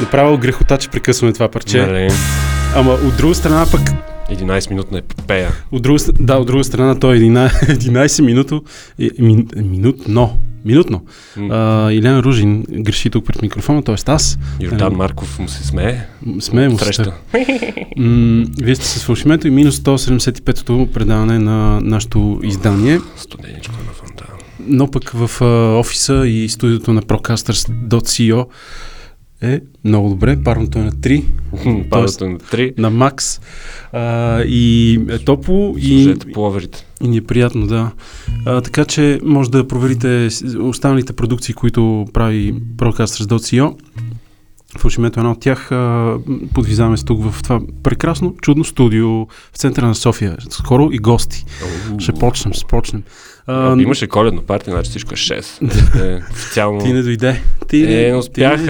Направил грехота, че прекъсваме това парче. Нали. Ама от друга страна пък... 11-минутна епопея. От друга страна той е 11-минутно. Ильян Ружин греши тук пред микрофона, т.е. аз. Йордан Марков му се смее. Смее му се. Вие сте с фалшимето и минус 175-то предаване на нашето издание. Студенечко на фонда. Но пък в офиса и студиото на ProCasters.co е много добре, парното е на 3. Парното е на 3. На макс. И е топло. Служете половерите. И ни е приятно, да. Така че може да проверите останалите продукции, които прави ProCasters.co. Фалшимето е една от тях. Подвизаваме се тук в това прекрасно, чудно студио в центъра на София. Скоро и гости. Ще почнем. Имаше коледно парти, значи всичко е 6. Официално... Ти не дойде. Ти не успях.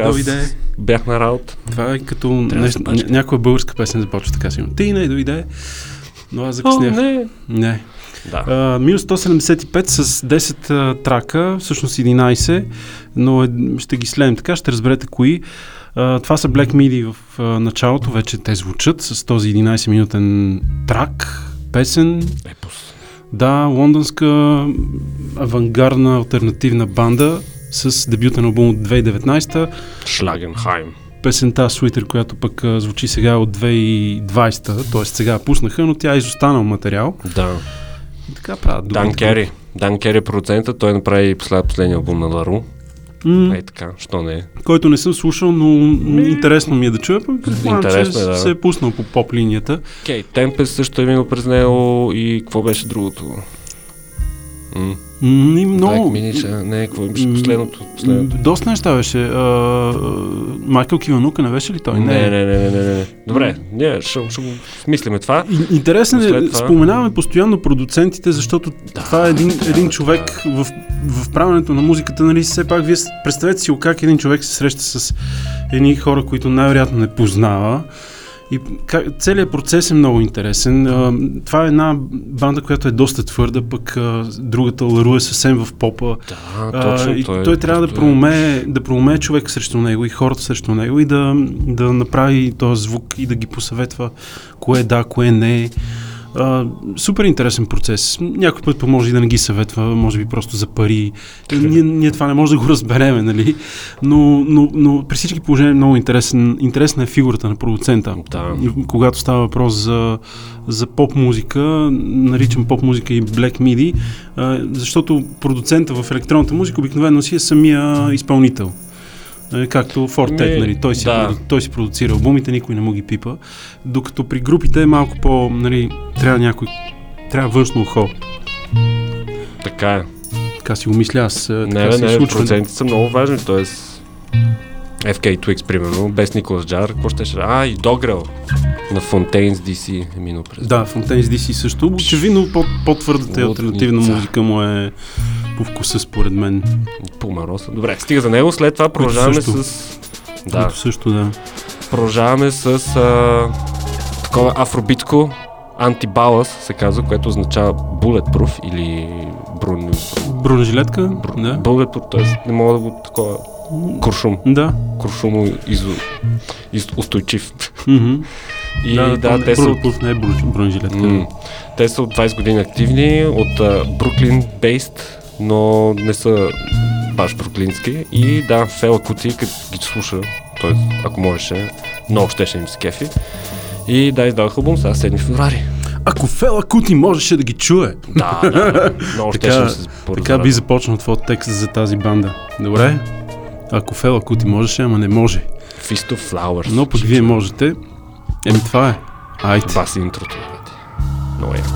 Бях на работа. Това е като някоя българска песен започва така сигурно. Ти не дойде. Но аз закъснях. Не. Да. Минус 175 с 10 трака, всъщност 11, но ще ги следим така, ще разберете кои. Това са Black MIDI в началото, вече те звучат с този 11-минутен трак, песен. Епос. Да, лондонска авангардна алтернативна банда с дебютен албум от 2019. Шлагенхайм. Песента Sweeter, която пък звучи сега от 2020, т.е. сега пуснаха, но тя е изостанал материал. Да. И така правят. Дан Кери продуцента, той направи последния албум на Лару. Ей така, що не е. Който не съм слушал, но интересно ми е да чуя. Интересно е, да. Се е пуснал по поп-линията. Кей, Темпест също е минал през него и какво беше другото? Много. Не, какво беше последното? Доста неща беше. Майкъл Киванука не беше ли той? Не. Добре, ще го мислиме това. Интересно е, споменаваме постоянно продуцентите, защото това е един човек в правенето на музиката, нали, все пак вие представете си как един човек се среща с едни хора, които най-вероятно не познава. И целият процес е много интересен. Това е една банда, която е доста твърда, пък другата Лару е съвсем в попа. Да, точно. И той трябва да проумее човек срещу него и хората срещу него и да направи този звук и да ги посъветва кое да, кое не. Супер интересен процес. Някой път може и да не ги съветва, може би просто за пари. Ние това не може да го разбереме, нали? Но при всички положения е много интересна е фигурата на продуцента. Да. Когато става въпрос за поп-музика, наричам поп-музика и Black MIDI, защото продуцента в електронната музика обикновено си е самия изпълнител. Както Фортет, нали, той си продуцира албумите, никой не му ги пипа, докато при групите е малко по, нали, трябва външно ухо. Така е. Така си го мисля аз. Процентите са много важни, т.е. FK Twix, примерно, без Николас Джар, какво ще и Догрел на Fontaines D.C. е минал през. Да, Fontaines D.C. също, очевидно по-твърдата алтернативна музика му е по вкуса, според мен. Помароса. Добре, стига за него, след това продължаваме с... Да. Също, да. Продължаваме с такова афробитко, Антибалас се казва, което означава Bulletproof или бронежилетка. Да. Bulletproof, т.е. не мога да го такова... Куршум. Да. Куршум устойчив. И да, те са... Не е бронежилетка. Те са от 20 години активни, от Бруклин бейст, но не са баш бруклински. И да, Фела Кути, като ги слуша, т.е. ако можеше, много щеше им се кефи. И да, издавах албум сега 7 феврари. Ако Фела Кути можеше да ги чуе. Да. Много щеше им се поразрава. Така би започнал твоят текст за тази банда. Добре? Ако Фела Кути можеше, ама не може. Fist of Flowers. Но пък вие можете. Еми това е. Айде. Това си интрото. Много яко.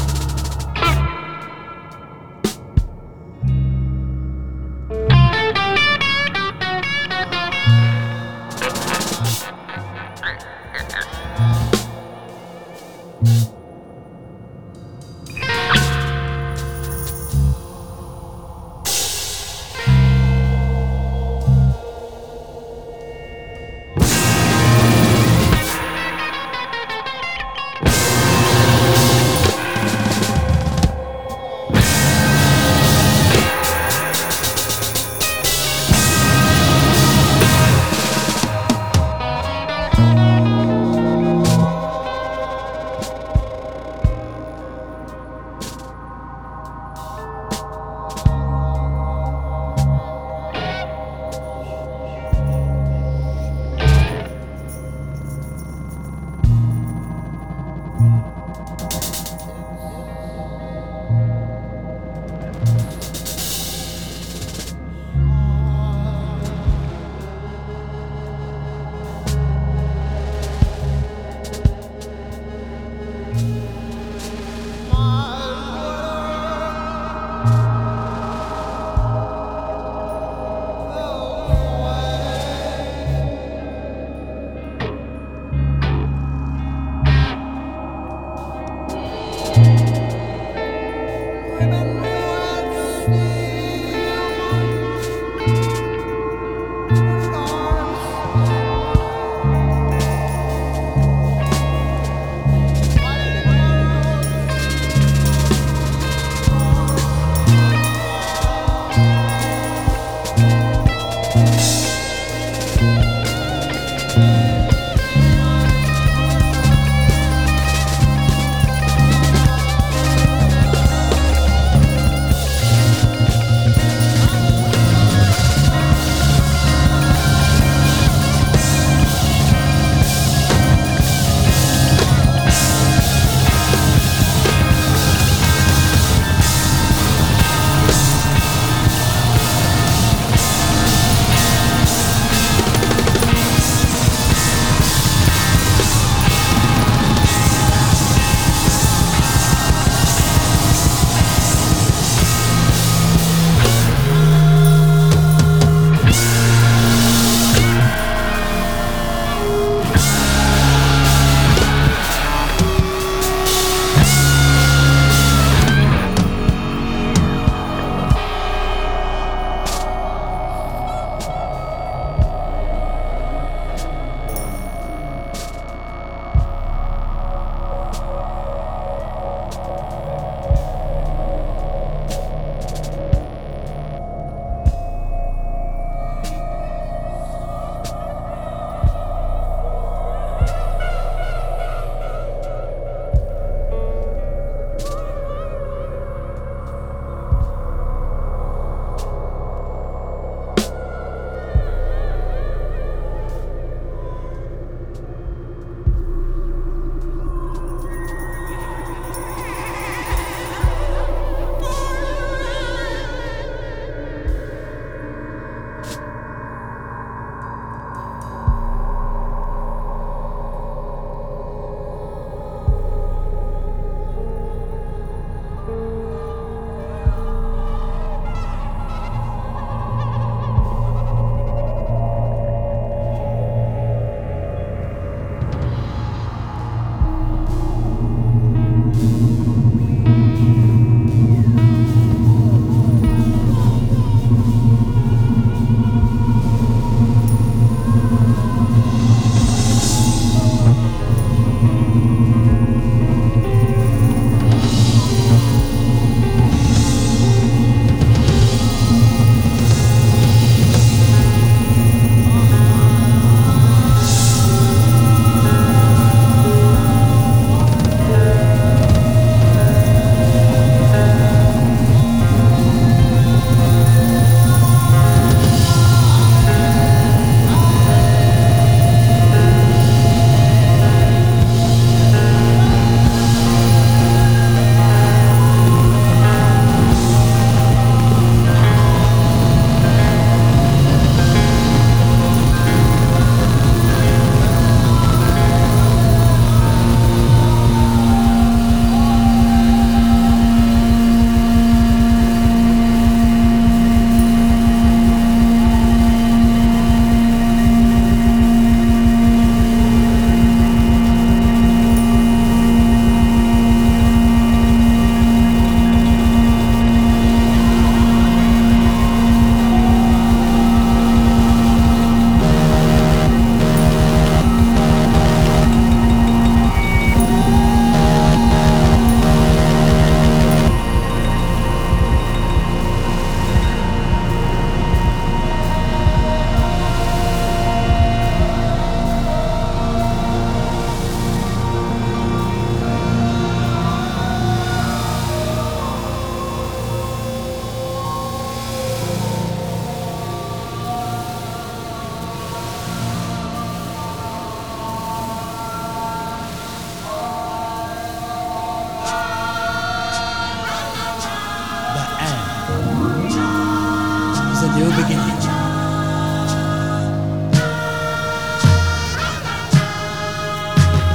It's a new beginning.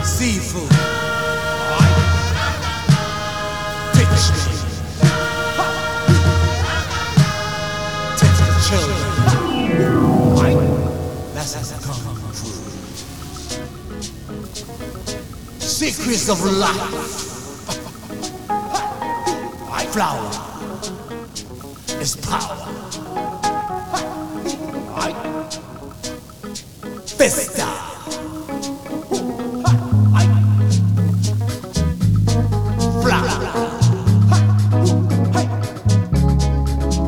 Seafood. Teach me. Teach the children. That's a common food. Secrets of life. Flower is power. Vista. Flower.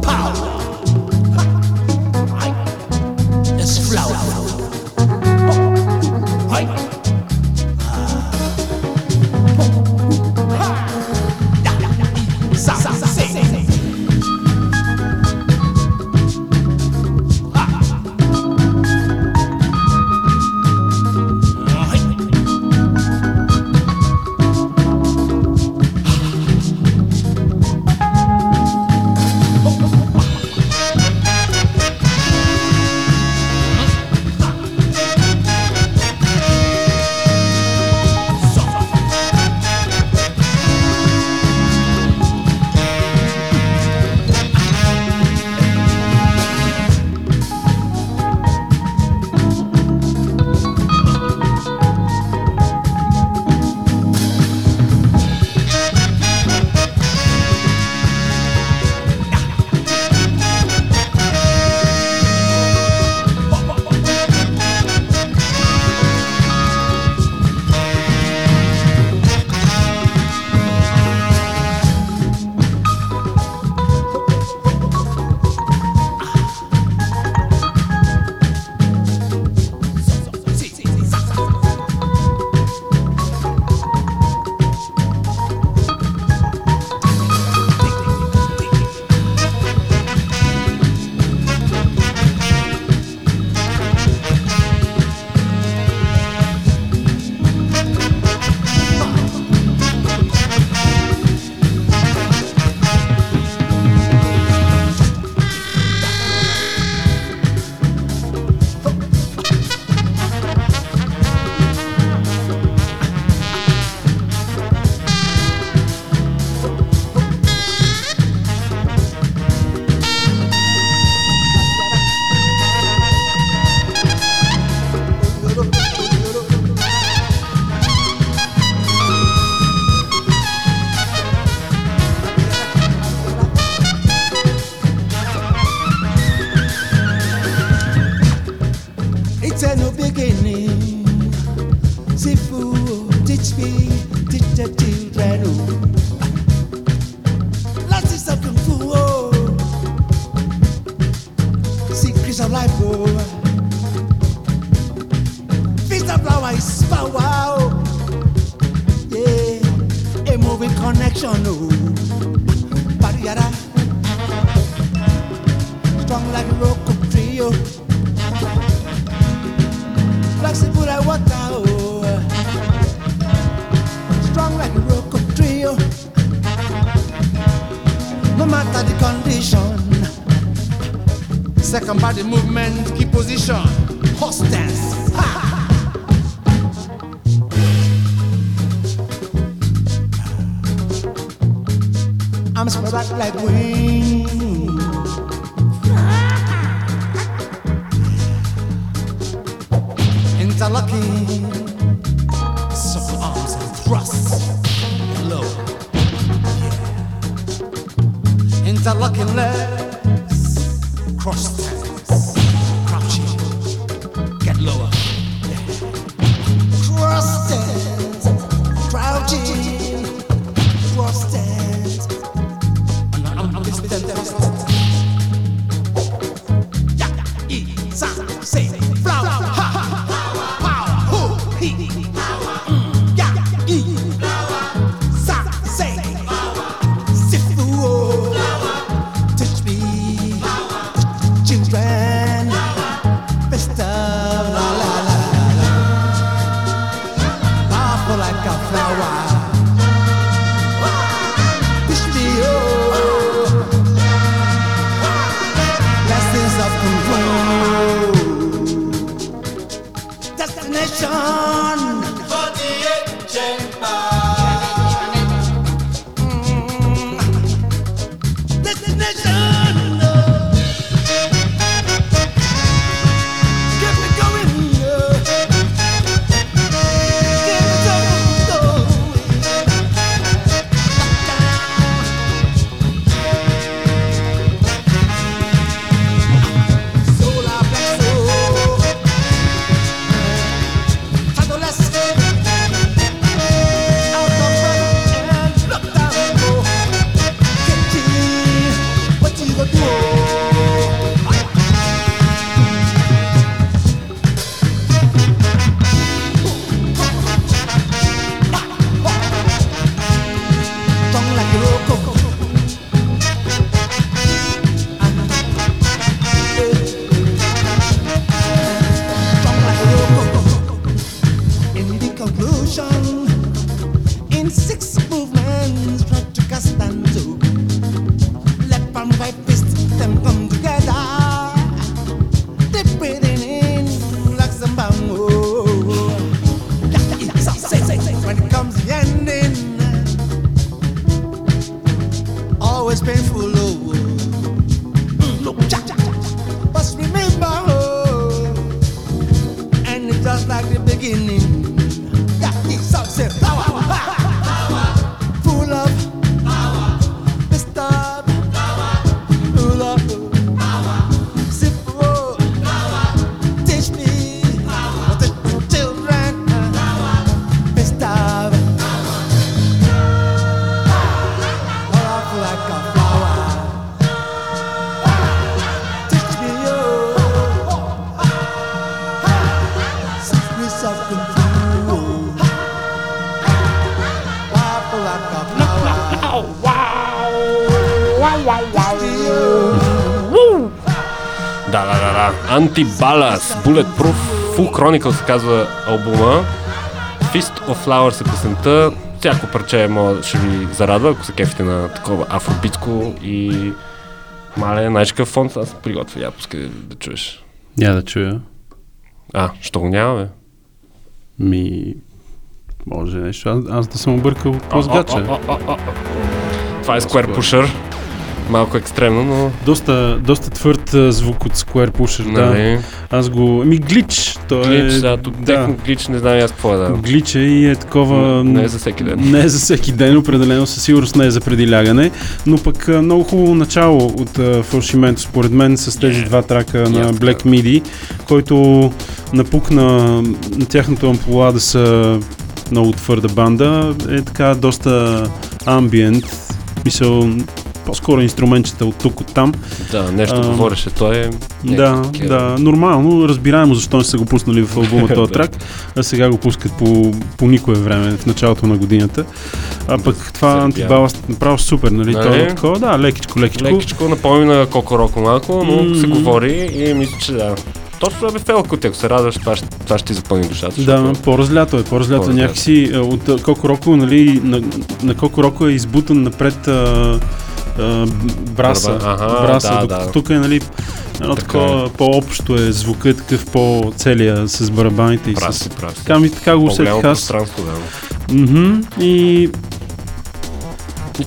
Power is flower. Second body movement, keep position. Horse dance. I'm spread out like wings. Interlocking. So arms and thrusts. Low. Yeah. Interlocking legs. Cross dance, crouching, get lower. Yeah. Cross dance, crouching, cross dance. Like a flower. Антибалас, Bulletproof, Full Chronicle се казва албума, Fist of Flowers е песента, всяко парче ще ви зарадва, ако се кефите на такова афробитско и мале най-шкъв фонд, аз приготвя, я пускай да чуеш. Я да чуя. Що го няма, бе? Може нещо, аз да съм объркал по сгача. Това е Squarepusher. Малко екстремно, но... Доста твърд звук от Squarepusher, да. Аз го... глич, то е... Глич, не знам аз какво е, да. Глич е и е такова... Не е за всеки ден. Не е за всеки ден, определено със сигурност не е за преди лягане, но пък много хубаво начало от фалшименто, според мен, с тези два трака на Black MIDI, който напукна тяхната амплуа да са много твърда банда, е така доста амбиент, мисъл... По-скоро инструментчета от тук, от там. Да, нещо говореше, той е... нормално, разбираемо защо не са го пуснали в албума този трак, а сега го пускат по никое време, в началото на годината. А пък това Антибаласт направо супер, нали? То е такова, лекичко. Лекичко, напомня Коко Роко малко, но се говори и мисля, че да. Точно това бе Фела Кути, ако се радваш, това ще ти запълни душата. Да, по-разлято е някакси. От Коко Роко, нали, на Коко Роко е избутан напред браса, докато тук е, нали, такова по-общо е звука, такъв по-целия с барабаните и с... Така го усетих аз. И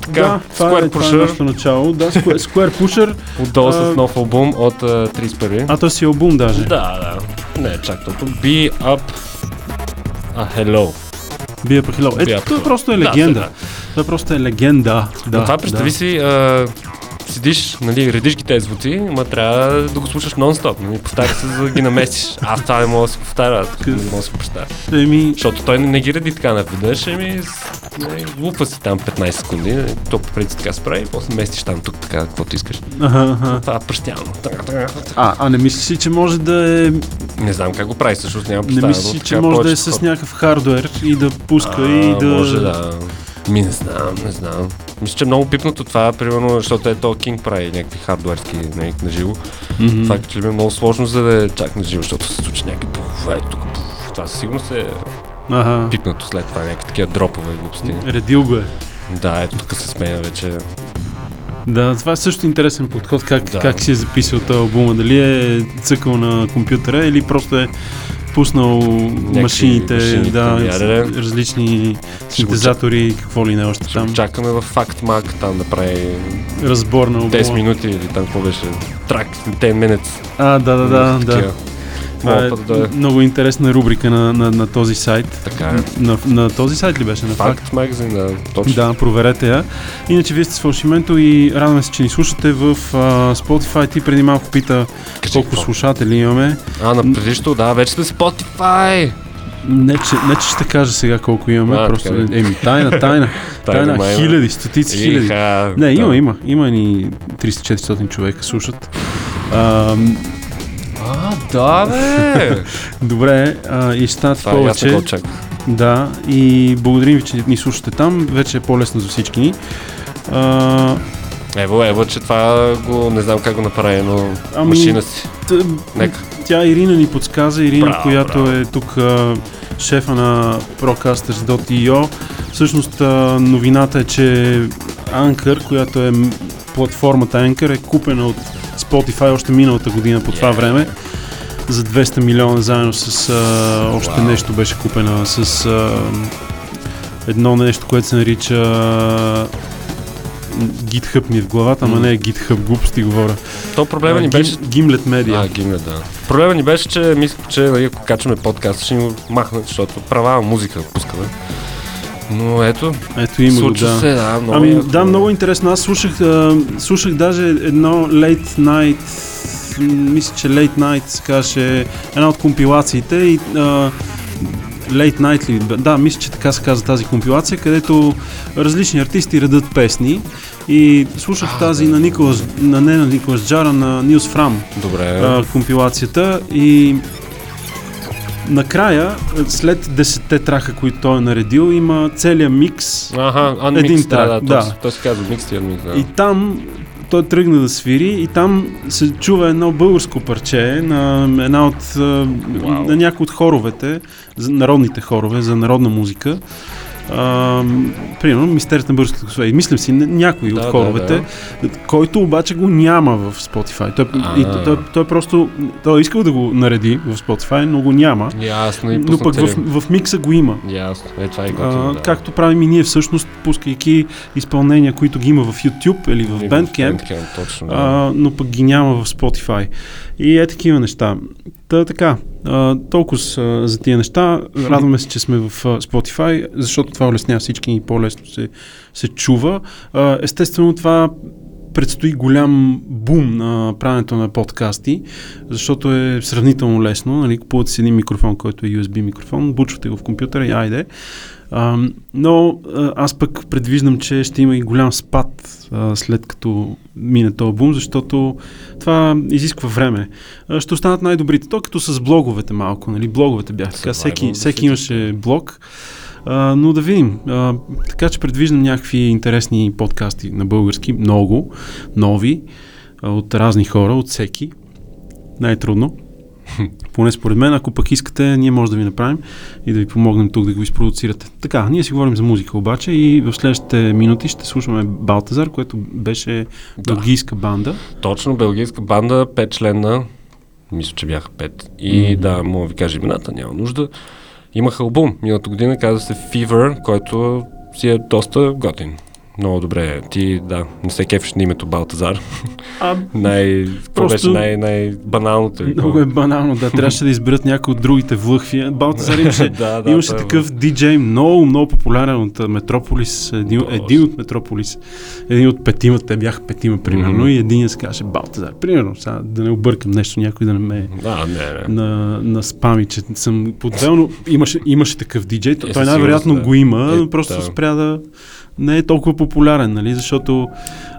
така, Squarepusher. Да, Squarepusher. Отдолу с нов албум от 31. А то си албум даже. Да. Не, чак толкова. Be Up A Hello. Be Up A Hello. Ето, това просто е легенда. Това просто е легенда. Но това представи си, седиш, нали, редиш ги тези звуци, ама трябва да го слушаш нон-стоп. Нали, повтаря се, за да ги наместиш. Аз това не мога да се повтаря, защото той не ги реди така наведнъж, лупва си там 15 секунди, то по принцип така справи и после местиш там тук така, каквото искаш. Това е пръстяно. А не мислиш ли, че може да е... Не знам как го прави, всъщност няма представа. Не мислиш ли, че може да е с някакъв хардуер и да пуска и да... Може да... Не знам. Мисля, че е много пипнато това, примерно, защото е то Кинг прави някакви хардуерски на живо. Това като ли е много сложно, за да е чак на живо, защото се случи някакви тук. Това със сигурност е пипнато след това, някакви такива дропове глупости. Редил го е. Да, ето тук се сменя вече. Да, това е също интересен подход, как си е записал този албума. Дали е цъкал на компютъра или просто е пуснал машините, различни синтезатори, какво ли не още там. Ще чакаме в FactMac там да прави разбор на албума. 10 минути или там какво беше, трак 10 minutes. Да. Това е много интересна рубрика на този сайт. Така е. На този сайт ли беше? На Fact Magazine, точно. Да, проверете я. Иначе вие сте с Фалшименто и радваме се, че ни слушате в Spotify. Ти преди малко пита колко слушатели имаме. На предишто, вече сме Spotify! Не, че ще кажа сега колко имаме, просто тайна, хиляди, стотици хиляди. Не, има ни 300-400 човека слушат. Да, бе! Добре, и станат повече. Да, и благодарим ви, че ни слушате там. Вече е по-лесно за всички ни. Ево, че това го не знам как го направи, но машина си. Тя Ирина ни подсказа, която е тук шефа на ProCasters.co. Всъщност новината е, че Anchor, която е платформата Anchor, е купена от Spotify още миналата година по това време. За 200 милиона заедно с още нещо беше купена. С едно нещо, което се нарича GitHub ми в главата, ама не е GitHub, глупости говоря. То проблема ни беше... Gimlet Media. Gimlet, да. Проблема ни беше, че мисля, че ако качваме подкаст, ще ни го махнат, защото права музика пускаме. Но ето има го, да. Се, да, много ами, да, много интересно. Аз слушах даже едно Late Night, мисля, че Late Night се казваше, една от компилациите и Late Night ли? Да, мисля, че така се казва тази компилация, където различни артисти редат песни и слушах тази на Николас, на Николас Джара, на Нилс Фрам. Добре. Компилацията и накрая, след 10-те трака, които той е наредил, има целият микс. Един трак. Да. Той се казва микс и анмикс. Да. И там той тръгна да свири и там се чува едно българско парче на една от на някои от хоровете, народните хорове за народна музика. Примерно Мистерията на българското косове. Мислям си някои от хоровете, който обаче го няма в Spotify. Той просто той искал да го нареди в Spotify, но го няма. Ясно, но пък в микса го има. Ясно. Както правим и ние всъщност, пускайки изпълнения, които ги има в YouTube или в Bandcamp, но пък ги няма в Spotify. И такива неща. Така, толкова за тия неща. Радваме се, че сме в Spotify, защото това улеснява всички и по-лесно се чува. Естествено, това предстои голям бум на правенето на подкасти, защото е сравнително лесно. Нали? Купувате си един микрофон, който е USB микрофон, бучвате го в компютъра и айде. Но аз пък предвиждам, че ще има и голям спад след като мине този бум, защото това изисква време. Ще останат най-добрите. То като с блоговете малко, нали? Блоговете бях така. Всеки имаше блог. Но да видим. Така че предвиждам някакви интересни подкасти на български. Много. Нови. От разни хора. От всеки. Най-трудно. Поне според мен. Ако пък искате, ние може да ви направим и да ви помогнем тук да го изпродуцирате. Така, ние си говорим за музика обаче и в следващите минути ще слушаме Балтазар, което беше белгийска банда. Точно, белгийска банда, 5 члена. Мисля, че бяха 5. И да, мога да ви кажа имената, няма нужда. Имаха албум миналата година, казва се Fever, който си е доста готин. Много добре. Ти, да, не се кефиш на името Балтазар. Просто... най-баналното. Много е банално, да. Трябваше да изберат някои от другите влъхви. Балтазар имаше, имаше такъв диджей, много популярен от Метрополис. Един от Метрополис. Един от петима, те бяха петима, примерно. И един се казваше Балтазар. Примерно, сега да не объркам нещо, някой да не ме на спами, че съм подвелно. Имаше такъв диджей. Той най-вероятно го има, но просто спря да... Не е толкова популярен, нали? Защото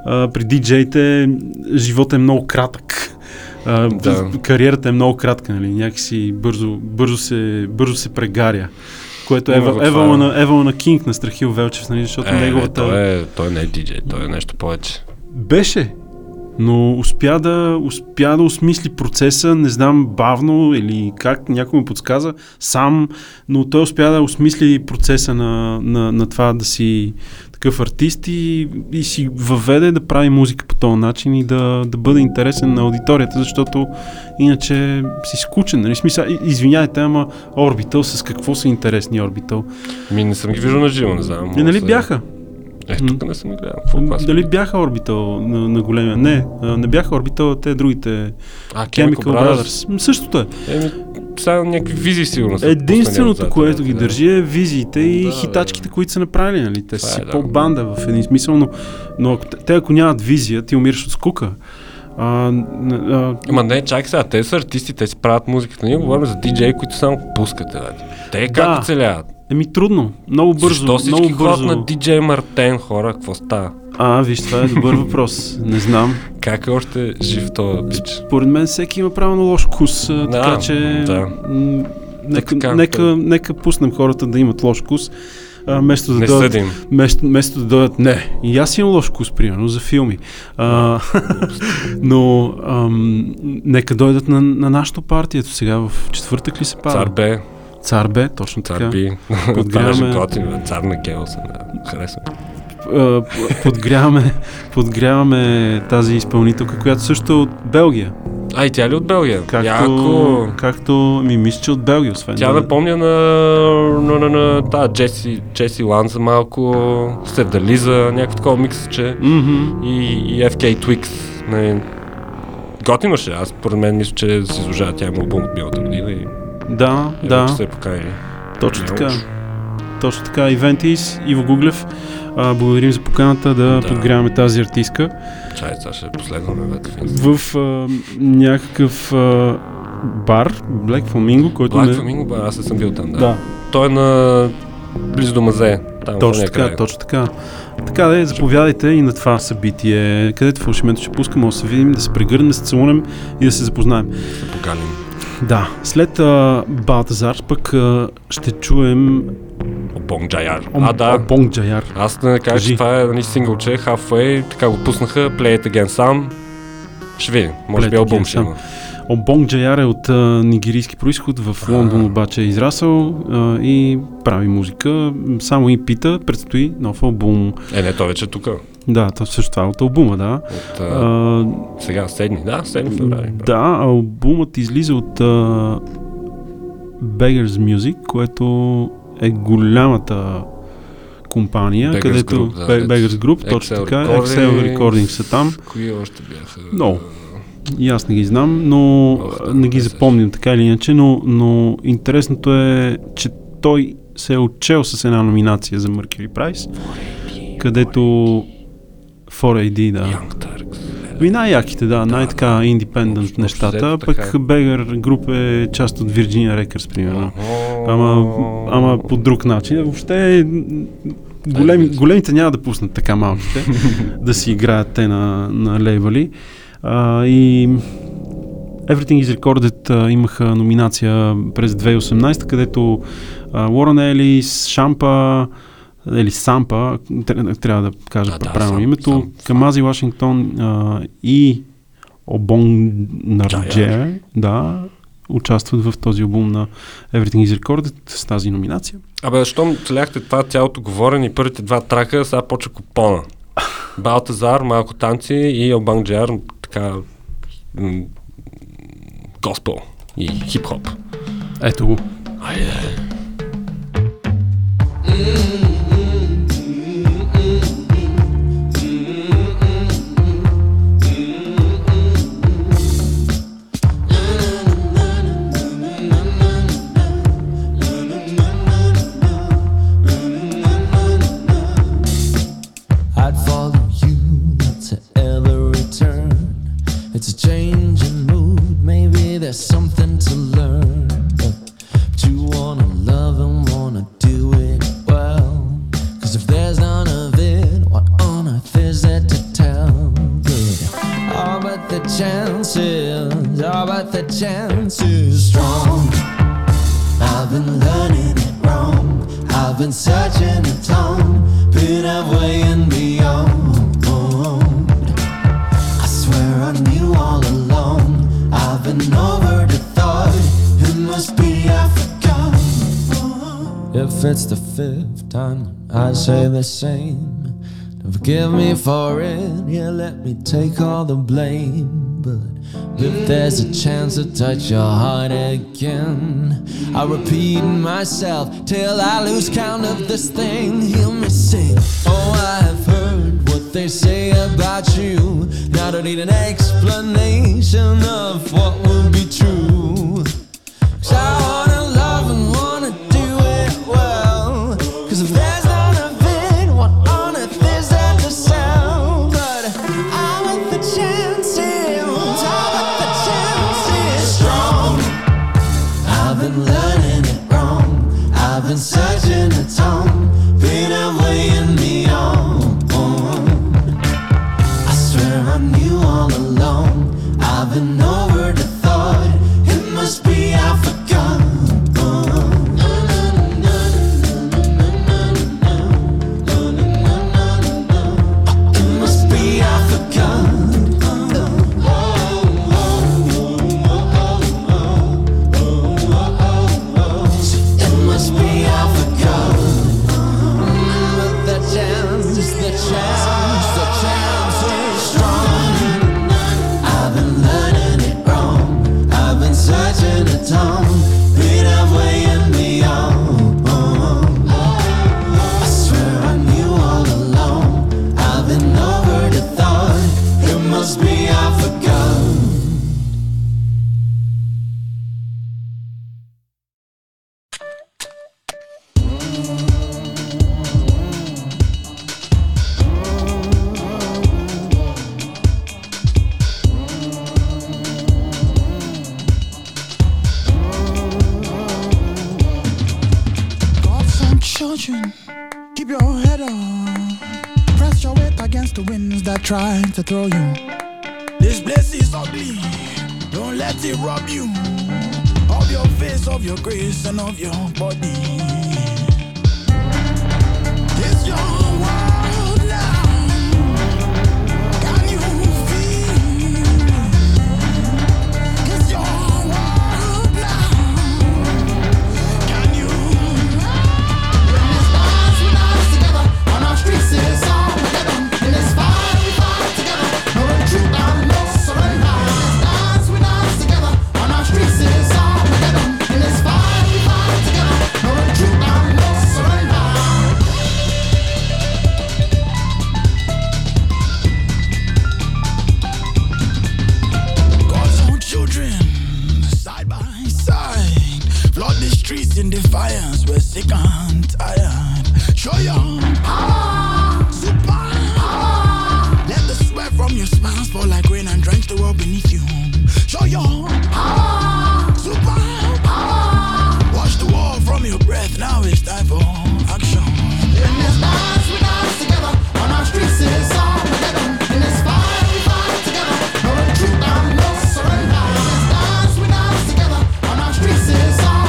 при диджеите живота е много кратък. Кариерата е много кратка, нали? Някакси бързо се прегаря. Което Евалана Кинг на Страхил Велчев, нали? Защото неговата... Той не е диджей, той е нещо повече. Беше, но успя да осмисли процеса, не знам бавно или как, някой му подсказа сам, но той успя да осмисли процеса на това да си такъв артист и си въведе да прави музика по този начин и да бъде интересен на аудиторията, защото иначе си скучен, нали? Смисъл, извиняйте, ама Orbital, с какво са интересни Orbital? Не съм ги виждал на живо, не знам. Нали бяха? Тук не съм ги гледал. Дали бяха Orbital на големия? Не бяха Orbital, те другите. Chemical Brothers. Същото е. Само някакви визии сигурно са. Единственото, което ги държи е визиите и хитачките, които са направили. Нали? Те са по-банда в един смисъл, но ако нямат визия, ти умираш от скука. Ама не, чак сега, те са артисти, те си правят музиката. Ние говорим за диджеи, които само пускат. Те как оцеляват? Трудно. Много бързо. Защо всички ходят на DJ Мартен, хора? Какво става? Виж, това е добър въпрос. Не знам. Как е още жив този бич? Според мен всеки има право на лош вкус, така че... Да. Нека пуснем хората да имат лош вкус. Вместо да дойдат не. И аз имам лош вкус, примерно, за филми. Но нека дойдат на нашата партия. Ето сега в четвъртък ли се пада? Цар Бе, точно така. Подгряваме... Цар на Геоса, да. Харесвам. подгряваме тази изпълнителка, която също е от Белгия. А, и тя ли от Белгия? Както ми мисля, че от Белгия, освен. Тя напомня на Джеси Ланза малко, Седализа, някакво такова миксче и FK Twix. Готин имаше, аз според мен мисля, че се изложава тя има албум от миналата година и да. Се покаяли. Точно така. Точно така, Ивентис, Иво Гуглев. Благодарим за поканата да подгряваме тази артистка. Чай, сега ще последваме в някакъв бар, Black Flamingo, който Black Flamingo бар, аз съм бил там, да. Той е на близо до музея. Точно така. Така да, заповядайте и на това събитие, където в фалшимето ще пускаме, да се видим, да се прегърнем, да се целунем и да се запознаем. Да поканим. Да, след Балтазар пък ще чуем Обонджаяр. Обонджаяр. Аз не кажа, че това е синглче, halfway, така го пуснаха, Play It Again Sam. Ще видим, може би албум ще има. Обонджаяр е от нигерийски происход, в Лондон обаче е израсъл и прави музика, само и пита, предстои нов албум. Не, той вече е тук. Да, то също това е от албума, да. Сега 7 феврари. Да, албумът излиза от Beggars Music, което е голямата компания, Beggars където Group, Beggars Group, точно така, Excel Recording са там. Кои още бяха? No. И аз не ги знам, но не ги запомням така или иначе, но интересното е, че той се е отчел с една номинация за Mercury Prize, където 4AD, да. Най-яките, да, най-така индепендент нещата, пък Beggar Group е част от Virginia Records, примерно. Ама по друг начин. Въобще големите няма да пуснат така малките, да си играят те на лейбъли. И Everything is Recorded имаха номинация през 2018, където Уорън Елис, Шампа, или Сампа, трябва да кажа правилно името, Камази Вашингтон и Обонджаяр, да, участват в този албум на Everything is Recorded с тази номинация. Абе, щом целяхте това цялото говорене и първите два трака, сега почва купона. Балтазар, малко танци и Обонджаяр, така госпел и хип-хоп. Ето го. Айде. Say the same, don't forgive me for it, yeah, let me take all the blame. But if there's a chance to touch your heart again, I'll repeat myself till I lose count of this thing. Hear me sing. Oh, I have heard what they say about you. Now I don't need an explanation of what would be true. 'Cause I wanna love and wanna do it well. 'Cause if there's been searching the tone, been away and beyond. I swear I knew all along. I've been over the thought. It must be I forgot. It must be I forgot. against the winds that try to throw you. This place is ugly, don't let it rob you of your face, of your grace, and of your body. This your world now, can you feel? This your world now, can you? When it's fast, we dance together on our streets, it's all together. When it's fast, we fight together, no retreat and no surrender. When it's fast, we dance together on our streets, it's all. In defiance, we're sick and tired. Show your power, superpower. Let the sweat from your smiles fall like rain and drench the world beneath you. Show your power, superpower. Wash the world from your breath. Now it's time for action. In this dance, we dance together on our streets. It's all together. In this fight, we fight together. No retreat and no surrender. In this dance, we dance together on our streets. It's all.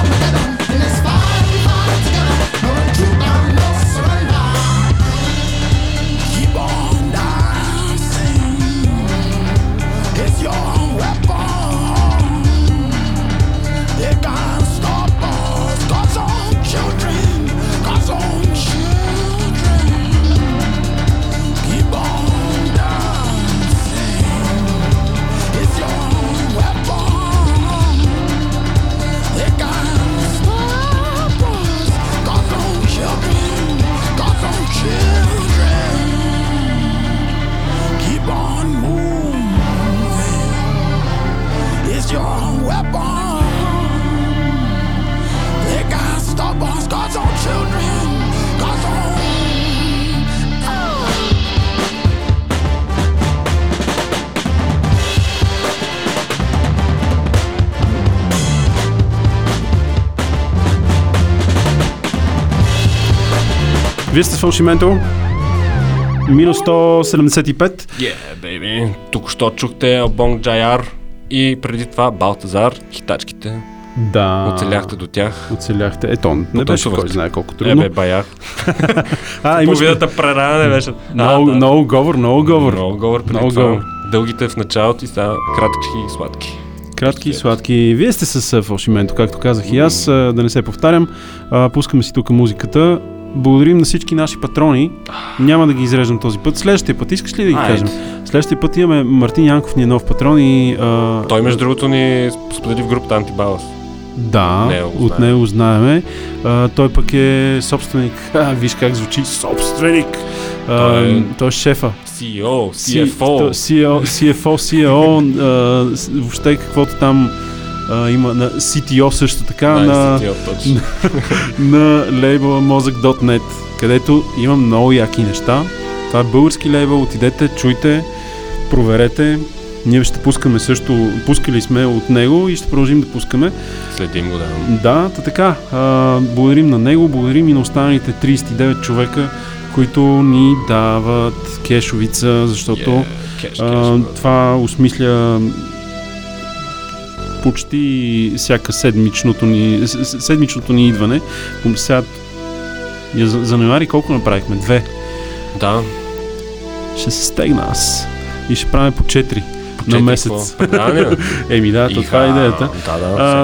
Вие сте с Фалшименто, минус 175. Yeah, baby. Току-що чухте Обонджаяр и преди това Балтазар, хитачките. Да. Оцеляхте до тях. Оцеляхте. Ето, не беше кой знае колко трудно. Е, бе, баях. Половината прерана не беше. Много говор, много говор. Много говор преди това. Дългите в началото и са кратки и сладки. Кратки и сладки. Вие сте с Фалшименто, както казах и аз, да не се повтарям. Пускаме си тук музиката. Благодарим на всички наши патрони. Няма да ги изреждам този път. Следващия път искаш ли да ги кажем? Следващия път имаме Мартин Янков, ни е нов патрон и... Той между другото ни сподели в групата Антибалас. Да, от него знаеме. Той пък е собственик. Виж как звучи. Собственик! Той е шефа. CEO, CFO. CEO, въобще каквото там... има на CTO също така, на лейбъла mozak.net, където има много яки неща. Това е български лейбъл, отидете, чуйте, проверете. Ние ще пускаме също, пускали сме от него и ще продължим да пускаме. Следим го, да. Да, така. Благодарим на него, благодарим и на останалите 39 човека, които ни дават кешовица, защото това осмисля... почти всяка седмичното ни идване. Сега за януари колко направихме? 2. Да. Ще се стегна аз. И ще правим по 4 на месец. Еми да, това е идеята.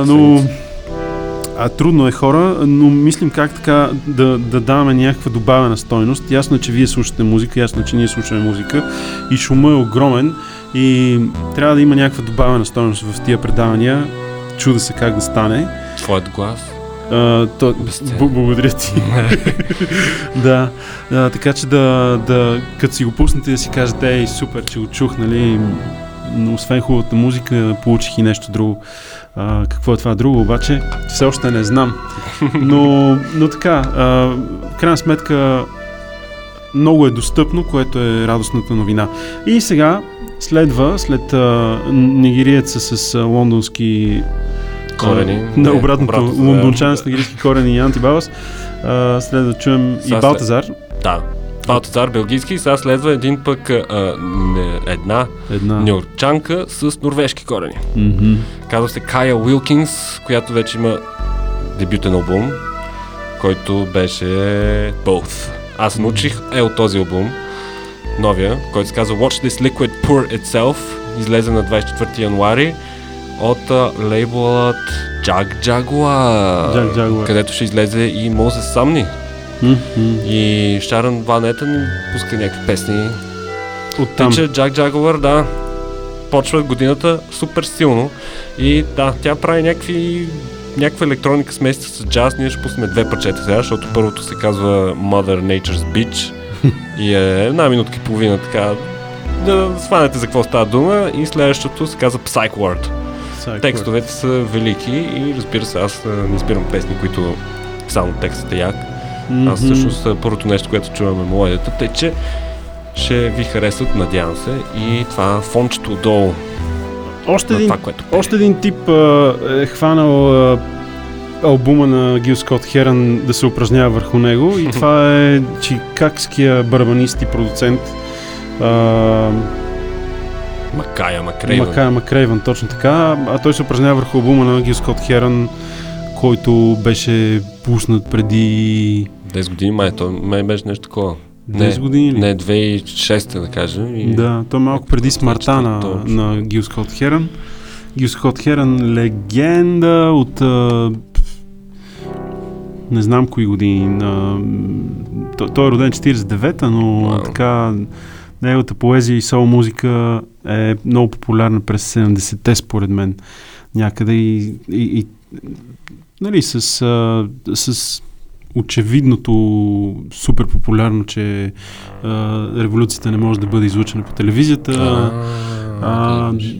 Но трудно е, хора, но мислим как така да даваме някаква добавена стойност. Ясно е, че вие слушате музика, ясно е, че ние слушаме музика и шумът е огромен. И трябва да има някаква добавена стойност в тия предавания. Чуда се как да стане. Твоят глас. Благодаря ти. Да. Така че като си го пуснете да си кажете, ей, супер, че го чух, нали. Но освен хубавата музика, получих и нещо друго. Какво е това друго, обаче, все още не знам. Но така, в крайна сметка, много е достъпно, което е радостната новина. И сега следва, след нигериеца с лондонски корени, на обратното, лондончан с нигерийски корени и Антибалас, следва да чуем и Балтазар. Да, Балтазар белгийски, сега следва един пък една нюрчанка с норвежки корени. Mm-hmm. Казва се Кая Уилкинс, която вече има дебютен албум, който беше Both. Аз научих от този албум, новия, който се казва Watch This Liquid Pour Itself, излезе на 24 януари от лейбълът Jagjaguwar, където ще излезе и Moses Sumney. Mm-hmm. И Шарън Ванетън пуска някакви песни. Оттам. Тича Jagjaguwar, да, почва годината супер силно. И да, тя прави някаква електроника смесица с джаз. Ние ще пуснем две парчета сега, защото първото се казва Mother Nature's Beach и е една минутка и половина така да сванете за какво става дума, и следващото се казва Psych Ward. Текстовете са велики и разбира се, аз не избирам песни, които само текстът е як. Mm-hmm. Аз всъщност първото нещо, което чуваме мелодията, е, че ще ви харесват, надявам се, и това фончето долу. Още един тип е хванал албума на Гил Скот-Херън да се упражнява върху него, и това е чикагския барабанист и продуцент Макая Макрейвън, точно така, а той се упражнява върху албума на Гил Скот-Херън, който беше пуснат преди 10 години, май беше нещо такова. 10 години ли? Не, 2006, да кажем. И... Да, то малко преди смъртта на Гил Скот-Херън. Гил Скот-Херън легенда от не знам кои години. Той е роден 49-та, но така неговата поезия и сол музика е много популярна през 70-те, според мен. Някъде и нали, с очевидното супер популярно, че революцията не може да бъде излъчена по телевизията.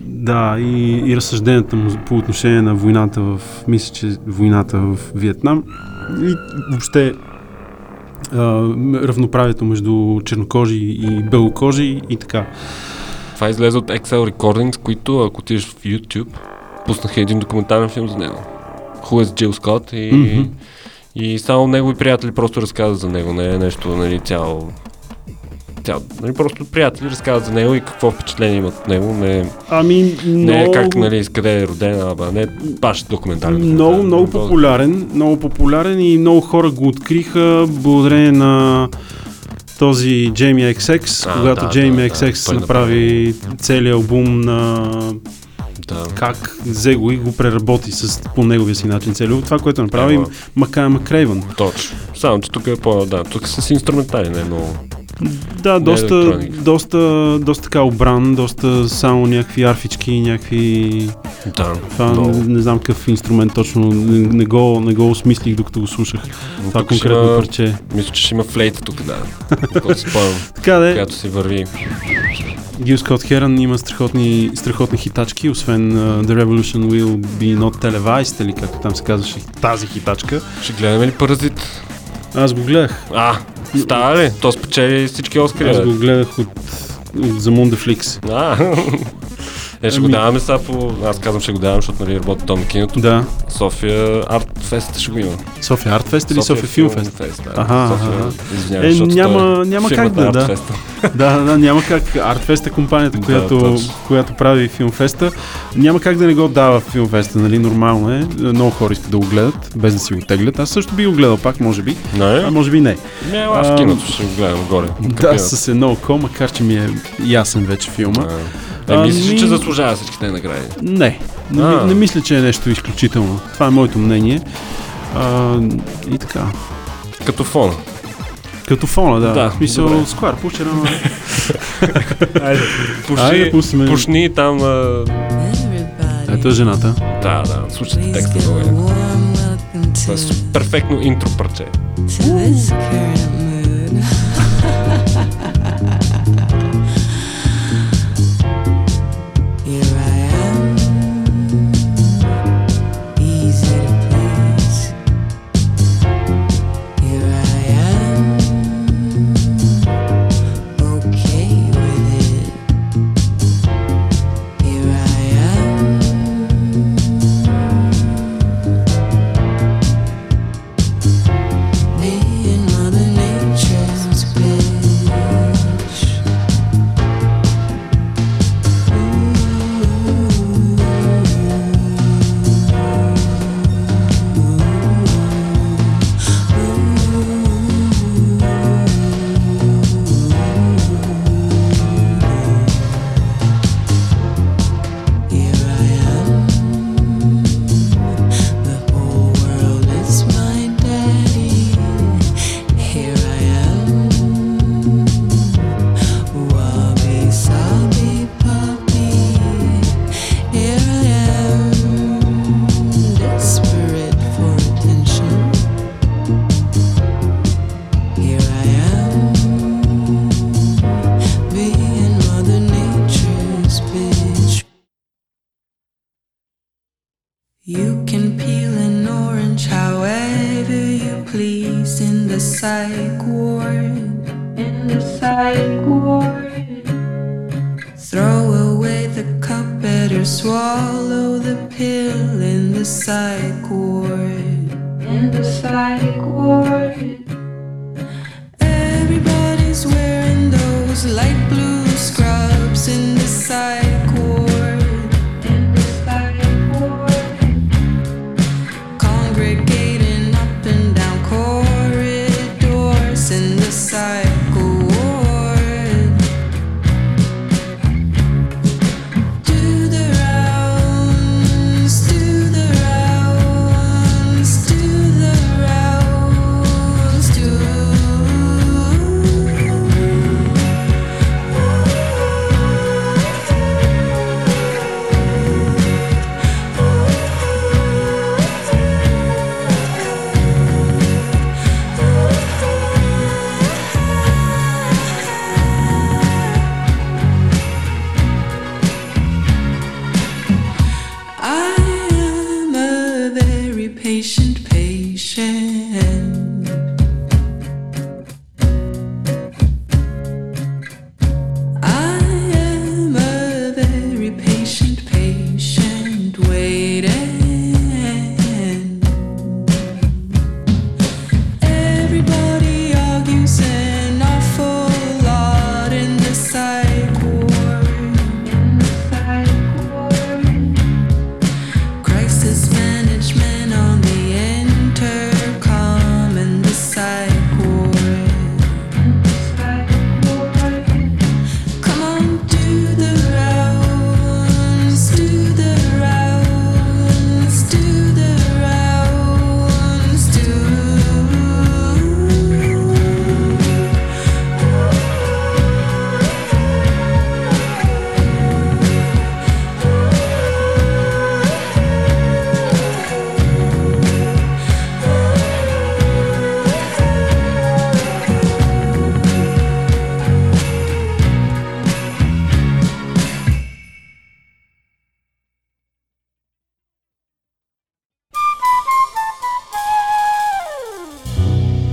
Да, и разсъжденията му по отношение на войната войната в Виетнам и въобще равноправието между чернокожи и белокожи и така. Това излезе от Excel Recordings, които, ако отидеш в YouTube, пуснаха един документален филм за него. Who is Jill Scott? И... Mm-hmm. И само негови приятели просто разказват за него, не е нещо, нали, цяло нали, просто приятели разказват за него и какво впечатление имат от него, не е как, нали, къде е роден, не е баш документален. Много популярен и много хора го откриха благодарение на този Jamie XX, когато Jamie XX направи целият албум на... Как взе го и го преработи по неговия си начин целиво. Това, което направи Макая Макрейвън. Точно. Само, че тук е тук са си инструментали, не е много... Да, доста така обран, доста само някакви арфички, някакви... Да. Това, не знам какъв инструмент точно, не го осмислих, докато го слушах. Това конкретно парче. Мисля, че ще има флейта тук, докато си спомням, когато си върви... Гил Скот-Херън има страхотни хитачки, освен The Revolution Will Be Not Televised, или както там се казваше тази хитачка. Ще гледаме ли Паразит? Аз го гледах. Става ли? То спечели всички Оскари. Аз го гледах от Замундефликс. Ще го даваме сега по... Аз казвам, ще го давам, защото нали работи там на киното. Да. София Артфест ще го има. София Артфест или София Филмфест? Извинявай, защото няма как да. Няма как. Артфест е компанията, която прави Филмфеста. Няма как да не го дава Филмфеста, нали, нормално е. Много хора искат да го гледат, без да си го теглят. Аз също би го гледал пак, може би. А може би не. Аз в киното ще го гледам горе. Да, с едно око, макар че ми е ясен вече филма. Мислиш ли, че заслужава всичките награди? Не мисля, че е нещо изключително. Това е моето мнение. И така. Като фона, да. Да, мисля, Squarepusher, ама... Айде, пушни там... Ето жената. Да, слушайте текста. Това е перфектно интро парче. You can peel an orange however you please in the psych ward, in the psych ward. Throw away the cup, better swallow the pill in the psych ward, in the psych ward. Everybody's wearing those light blue scrubs in the psych ward.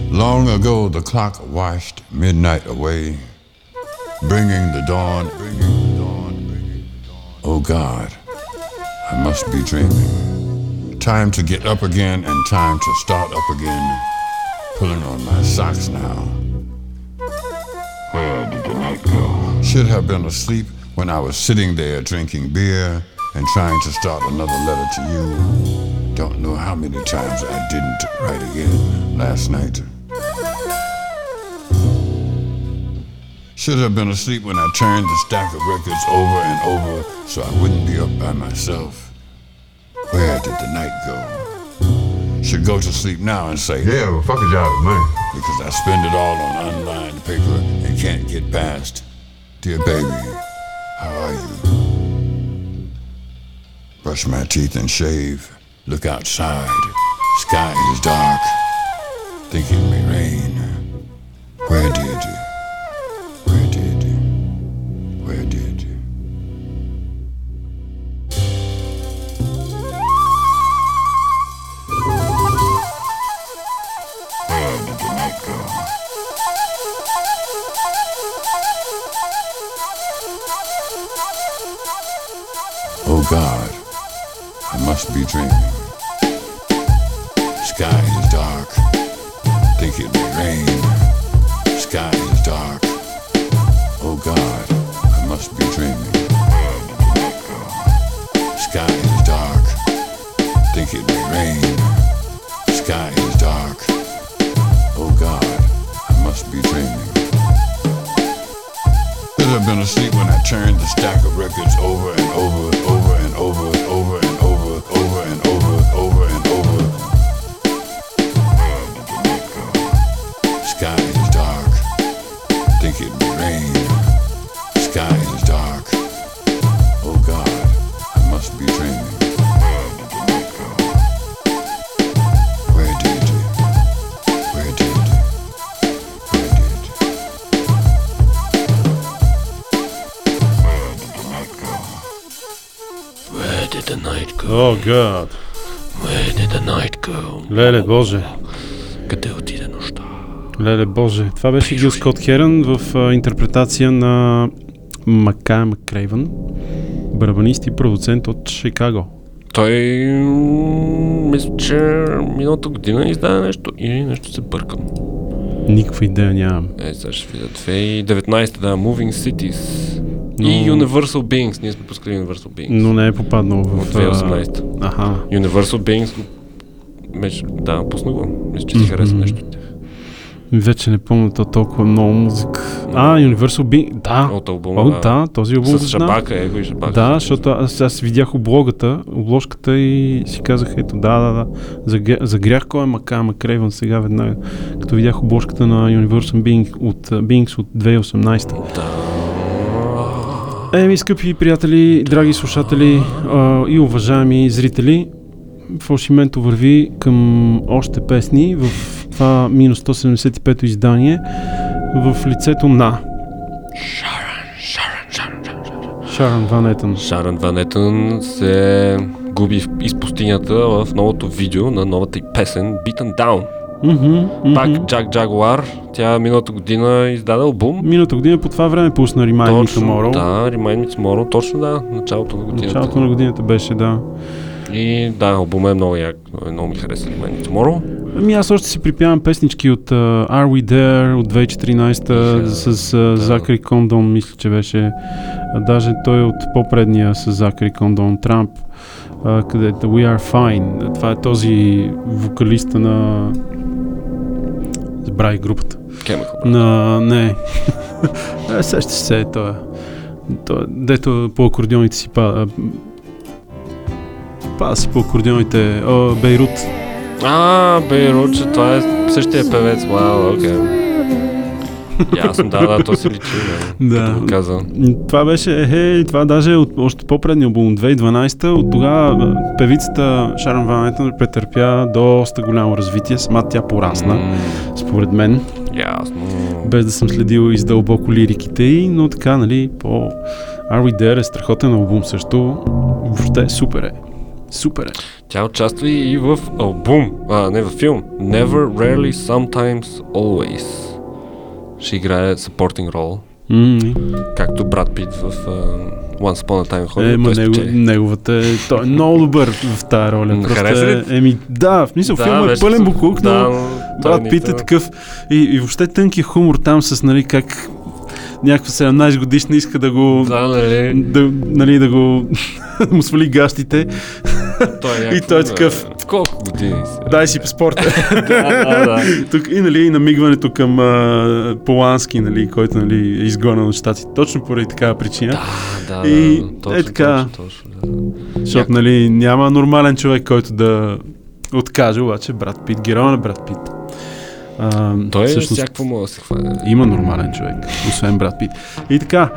Long ago the clock washed midnight away, bringing the dawn, bringing the dawn, bringing the dawn. Oh God, I must be dreaming. Time to get up again and time to start up again, pulling on my socks now. Where did the night go? Should have been asleep when I was sitting there drinking beer and trying to start another letter to you. Don't know how many times I didn't write again last night. Should have been asleep when I turned the stack of records over and over so I wouldn't be up by myself. Where did the night go? Should go to sleep now and say, yeah, well, fuck a job with money. Because I spend it all on unlined paper and can't get past. Dear baby, how are you? Brush my teeth and shave. Look outside. Sky is dark. Think it may rain. Where did you? God, I must be dreaming. Sky is dark, think it may rain. Sky is dark, oh God, I must be dreaming. Sky is dark, think it may rain. Sky is dark, oh God, I must be dreaming. Should have been asleep when I turned the stack of records over and over and over and over and over and over and over and over and over. Sky is dark, think it may rain. Sky is dark, oh God, I must be dreaming. The night goes. Oh God. Леле, the night girl. Леле, боже. Къде отиде нощта? Леле, боже. Това беше Гил Скот-Херън в интерпретация на Макая Макрейвън, барабанист и продуцент от Шикаго. Той, мисля, че миналата година издаде нещо или нещо се бъркам. Никаква идея нямам. Е, сега ще видя 2019, да, Moving Cities. Но... и Universal Beings, ние сме пускали Universal Beings. Но не е попаднал в... 2018. Аха. Universal Beings, да, пусна го. Мисля, че ти хареса нещо от тях. Вече не помня толкова много музика. Universal Beings, да. От албума, да, този албум. С Шабака, Его и Шабака. Да, защото аз видях обложката и си казах, ето, да. Загрях кой е Макая Макрейвън сега веднага, като видях обложката на Universal Beings от 2018. Да. Еми, скъпи приятели, драги слушатели и уважаеми зрители, фалшименто върви към още песни в това минус 175-то издание в лицето на Шарън Ванетън. Шарън Ванетън се губи из пустинята в новото видео на новата й песен Beaten Down. Пак Jagjaguwar, тя миналата година издаде албум. Миналата година по това време пусна Remind Me Tomorrow. Да, Remind Me Tomorrow, точно да, началото на годината. Началото на годината беше, да. И да, албумът е много як, много ми хареса Remind Me Tomorrow. Ами аз още си припявам песнички от Are We There от 2014 с Zachary Condon, мисля, че беше. Даже той от по-предния с Zachary Condon, Trump. Където We Are Fine. Това е този вокалиста на... забрави групата. Chemical. На... не. Сеща се, той е. Дето по акордеоните си пада. Пада си по акордеоните. Бейрут. Бейрут, че това е същия певец. Вау, окей. Ясно, да, то се личи, като го каза. Това беше, това даже от още по-предния албум, 2012-та, от тогава певицата Шарън Ванетън претърпя доста голямо развитие, сама тя порасна, според мен. Ясно. Без да съм следил издълбоко лириките ѝ, но така, нали, по Are We There е страхотен албум също, въобще супер е. Супер е. Тя участва и в албум, не в филм, Never, Rarely, Sometimes, Always. Ще играе supporting role, както Брат Пит в Once Upon a Time Hollywood. Неговата е, той е много добър в тази роля. Хареса ли? Да, в смисъл филмът е пълен буклук, но Брат Пит е такъв и въобще тънкият хумор там с, нали, как някаква 17 годишна иска да го... да, нали... да го... му свали гащите. И той е такъв... колко години си? Дай си паспорта. И, нали, намигването към Полански, нали, който, нали, е изгонен от щатите. Точно поради такава причина. И е така. Защото, нали, няма нормален човек, който да откаже, обаче Брат Пит, героя на Брат Пит. Той е всякакво мога да се хване. Има нормален човек, освен Брат Пит. И така,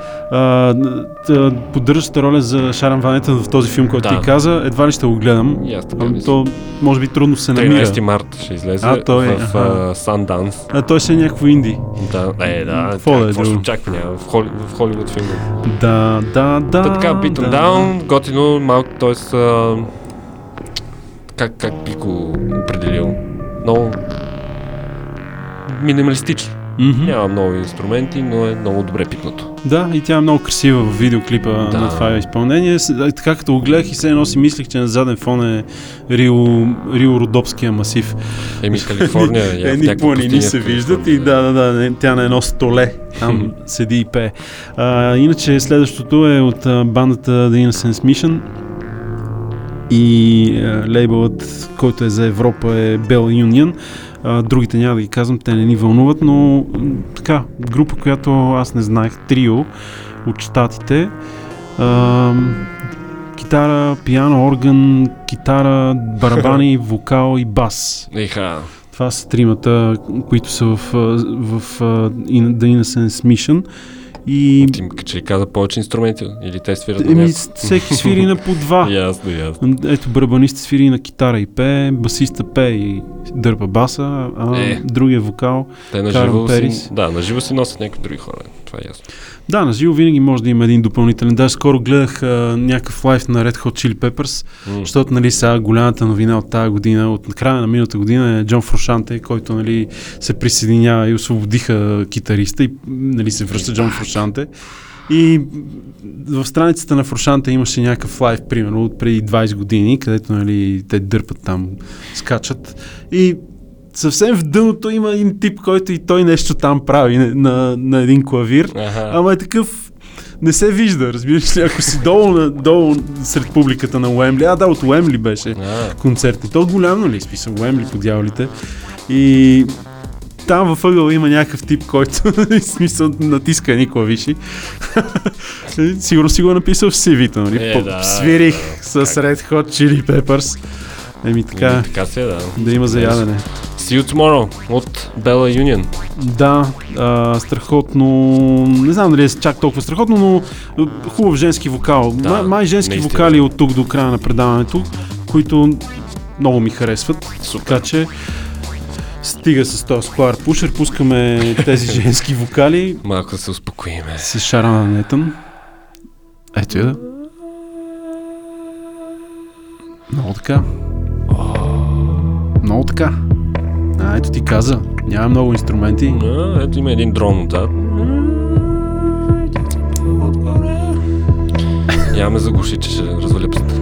поддържащата роля за Шарън Ванетън в този филм, който ти каза, едва ли ще го гледам. То може би трудно се намира. 13 март ще излезе в Sundance. Той ще е някакво инди. Да. Какво ще очаква в Холивуд филм? Да. Та така, Beaten Down, готино, малко, т.е. как би го определил? Много... минималистично. Няма много инструменти, но е много добре пипнато. Да, и тя е много красива в видеоклипа на това изпълнение. Така като го гледах и все едно си мислих, че на заден фон е Рио-Родопския масив. Калифорния. Едни планини се виждат и тя на едно столе там седи и пее. Иначе следващото е от бандата The Innocence Mission и лейбълът, който е за Европа, е Bella Union. Другите няма да ги казвам, те не ни вълнуват, но така, група, която аз не знаех, трио от щатите, китара, пиано, орган, китара, барабани, вокал и бас. Това са тримата, които са в The Innocence Mission И... Ти че каза повече инструменти или те свирят на някакъв? Всеки свири на по два. Ясно. Ето, барабанист свири на китара и пее, басиста пее и дърпа баса, а другия вокал, Карл Перис. Да, на живо си носят някакви други хора. Това е ясно. Да, на живо винаги може да има един допълнителен. Даже скоро гледах някакъв лайф на Red Hot Chili Peppers, защото нали сега голямата новина от тази година, от края на миналата година е Джон Фрушанте, който нали се присъединява и освободиха китариста и нали се връща Джон Фрушанте. И в страницата на Фрушанте имаше някакъв лайв, примерно от преди 20 години, където нали те дърпат там, скачат и съвсем в дъното има един тип, който и той нещо там прави на един клавир, ама е такъв, не се вижда, разбираш ли, ако си долу сред публиката на Уембли, от Уембли беше концерт, и то голямо ли изписал, Уембли по дяволите, и там във ъгъл има някакъв тип, който смисъл натиска едни клавиши. Сигурно си го написал в CV-то, нали? Свирих с Red Hot Chili Peppers. Еми така, да има за ядене. See you tomorrow от Bella Union. Да, страхотно, не знам дали е чак толкова страхотно, но хубав женски вокал. Да, май женски наистина. Вокали от тук до края на предаването, които много ми харесват. Супер. Така че стига с този Squarepusher, пускаме тези женски вокали. Малко да се успокоиме. С Шарън Ванетън. Ето я да. Много така. Много така. Ето ти каза, няма много инструменти. Ето има един дрон отзад. Няма ме заглуши, че ще разваля пъста.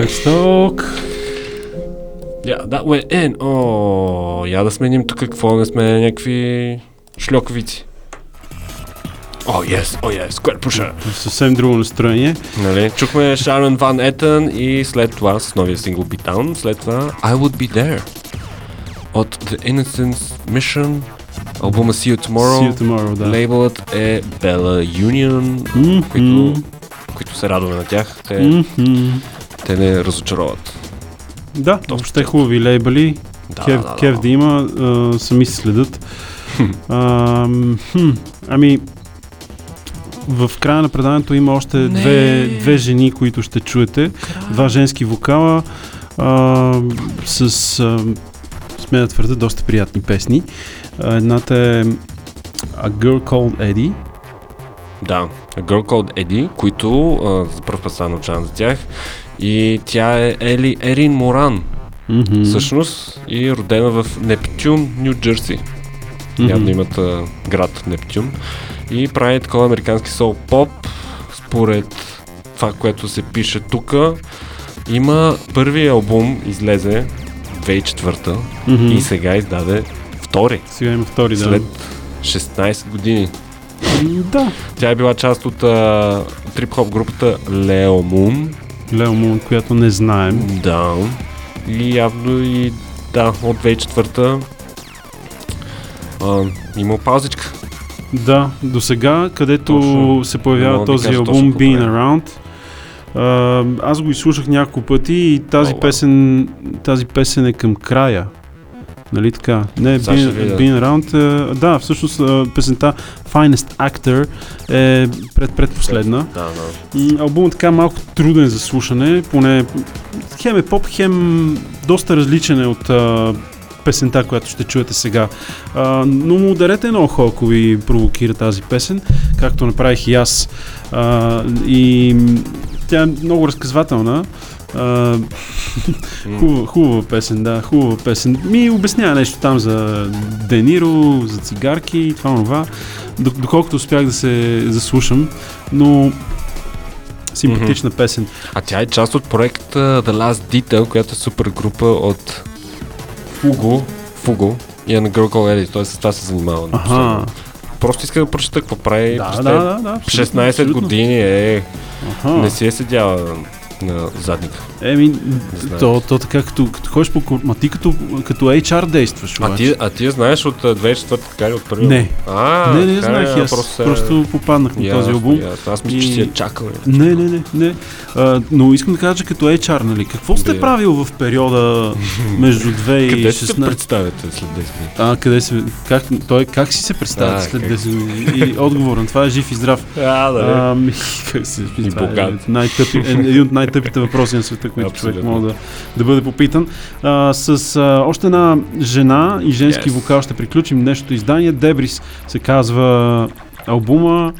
Let's talk. Yeah, that way in. Я да сменим тук какво, не сме някакви шлёковици. Oh yes, Squarepusher. Съвсем друго настроение. Нали? Чухме Шарън Ванетън и след това с новия сингъл Beatdown, след това I Would Be There. от The Innocence Mission. Албума See You Tomorrow. See You Tomorrow, да. Лейбълът е Bella Union, които се радваме на тях. Те не разочароват. Да, въобще хубави лейбъли. Кеф да има, сами се следят. Ами, в края на преданието има още две жени, които ще чуете. Два женски вокала с, смея да твърда, доста приятни песни. Едната е A Girl Called Eddie. Да, A Girl Called Eddie, които за първ път са научавам за тях. И тя е Ерин Моран, всъщност, и родена в Нептюн, Ню Джерси. Явно имат град Нептюн. И прави такова американски сол-поп. Според това, което се пише тук, има първи албум, излезе 2004 и сега издаде втори. Сега има втори, да. След 16 години. Да. Тя е била част от трип-хоп групата Leo Moon. Leo Moon, която не знаем. Да. И явно и да, от 2004 има паузичка. Да, до сега, където точно се появява този албум Being Around. Аз го изслушах няколко пъти и тази песен е към края. Нали така? Не, Being Around. Да, всъщност песента Finest Actor е предпоследна. Да. Албумът така малко труден за слушане, поне хем е поп, хем доста различен е от песента, която ще чуете сега. Но му ударете много хора, ако ви провокира тази песен, както направих и аз. И тя е много разказвателна. Хубава песен, да, хубава песен. Ми обяснява нещо там за Де Ниро, за цигарки и това. Доколкото успях да се заслушам, но симпатична песен. А тя е част от проекта The Last Detail, която е супер група от Фуго и на Girl Called Eddie, т.е. с това се занимава. Ага. Просто иска да прочета какво прави. Да, 16 абсолютно. Години е. Ага. Не си е седяла на задника. Еми, то така, като ходиш по ти като HR действаш. А ти знаеш от 24-та, така ли, от първия? Не. Не знаех аз. Просто попаднах на този албум. Аз мисля, че си я чакал. Не. Но искам да кажа, че като HR, нали, какво сте правил в периода между 2 и 16? Къде си се представяте след 10 години? Къде се... Как си се представяте след 10 години? И отговор на това е жив и здрав. Как си и богат. Един от най-тъпите въпроси на света, които човек може да бъде попитан. С още една жена и женски вокал ще приключим днешното издание. Дебрис се казва албума.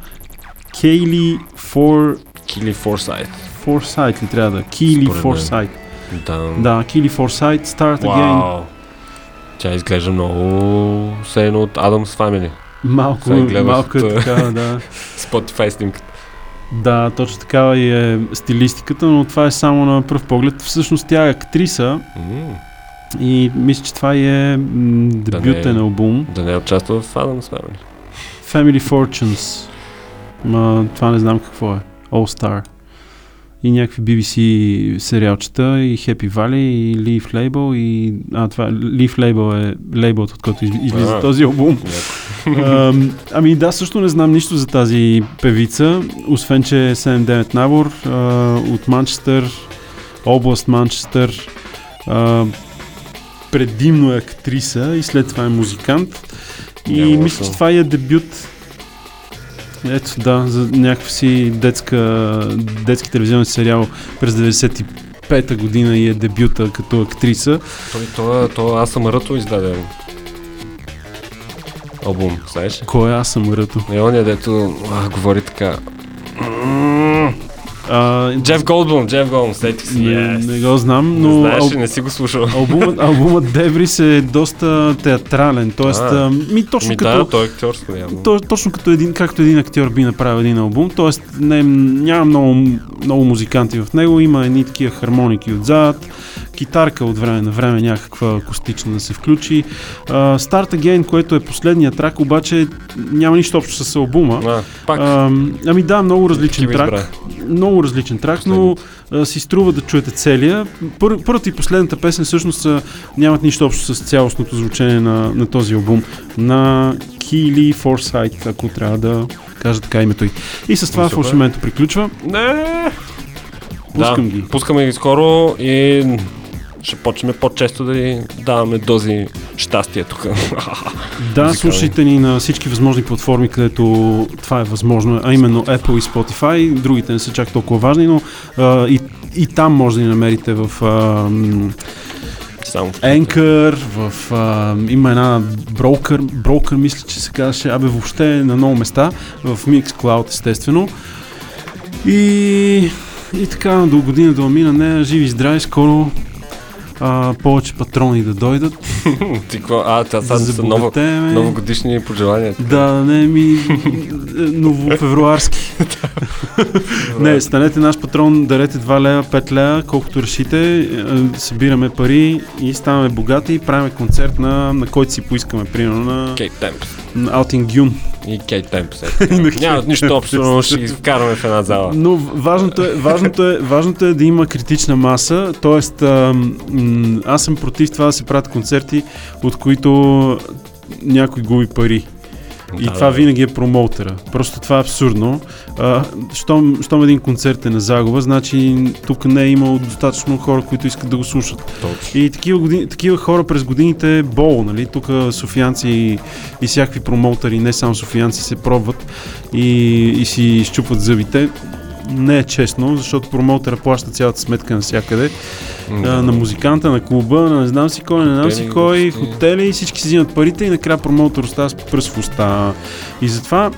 Keeley Forsyth. Forsyth ли трябва да е? Keeley Forsyth. Да, Keeley Forsyth, Start Again. Тя изглежда много сен от Adam's Family. Малко е така, да. Spotify снимката. Да, точно такава и е стилистиката, но това е само на пръв поглед. Всъщност тя е актриса и мисля, че това е дебютен албум. Да не е участвал в Adam's Family. Family Fortunes. Това не знам какво е. All Star. И някакви BBC сериалчета, и Happy Valley, и Leaf Label, и... това Leaf Label е лейбълът, от който излиза този албум. Ами да, също не знам нищо за тази певица, освен че 7-9 набор от Манчестър, област Манчестър, предимно е актриса и след това е музикант. И мисля, че това е дебют. Ето да, за някакъв си детски телевизионен сериал през 95-та година и е дебюта като актриса. Това Аз съм Ръто издаде албум, знаеш? Кой е Аз съм Ръто? Е оня, дето говори така. Джеф Голдблум, сети си. Не го знам, но... Не знаеш, не си го слушал. Албумът Дебрис е доста театрален, т.е. Той е актьорско, явно. Точно както един актьор би направил един албум, т.е. няма много музиканти в него, има едни такива хармоники отзад, китарка от време на време, някаква акустична да се включи. Start Again, което е последният трак, обаче няма нищо общо с албума. Пак. Много различен трак. Много различен трак, но си струва да чуете целия. Първата и последната песен всъщност нямат нищо общо с цялостното звучение на този албум на Keeley Forsyth, ако трябва да кажа така името ѝ. И с това фалшимето приключва. Пускам ги. Пускаме ги скоро и ще почнем по-често да ни даваме дози щастие тук. Да, слушайте ни на всички възможни платформи, където това е възможно, а именно Apple и Spotify. Другите не са чак толкова важни, но и там може да ни намерите в Anchor, в има една брокър, мисля, че се казваше, въобще на много места, в Mixcloud, естествено. И така, до година да мина, не, живи и здрави, скоро повече патрони да дойдат. Това са новогодишни пожелания. Да, не ми новофевруарски. Не, станете наш патрон, дарете 2 лева, 5 лева, колкото решите. Събираме пари и ставаме богати и правим концерт на който си поискаме, примерно на Outingen и Кейт Темпс. Няма нищо общо, но ще ги вкараме в една зала. Но важното е да има критична маса, т.е. аз съм против това да се правят концерти, от които някой губи пари. И това винаги е промоутера. Просто това е абсурдно. Щом един концерт е на загуба, значи тук не е имало достатъчно хора, които искат да го слушат. И такива хора през годините е бол, нали? Тук софиянци и всякакви промоутери, не само софиянци, се пробват и си изчупват зъбите. Не е честно, защото промоутера плаща цялата сметка навсякъде. На музиканта, на клуба, на не знам си кой, хотели, всички си взимат парите и накрая промоутер остава с пръст в уста. И затова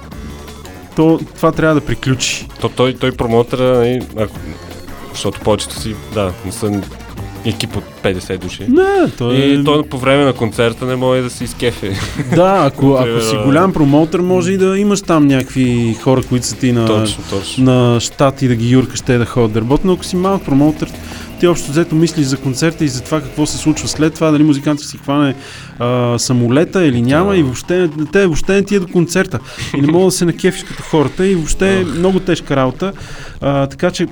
това трябва да приключи. Той промоутера, защото повечето си, не са екип от 50 души. И той по време на концерта не може да се изкефи. Да, ако си голям промоутър, може и да имаш там някакви хора, които са ти на щат и да ги юркаш, те да ходят да работят, но ако си малък промоутър, ти общо взето мислиш за концерта и за това какво се случва след това, дали музикантът си хване самолета или няма и въобще не ти е до концерта и не мога да се накефиш като хората и въобще е много тежка работа, така че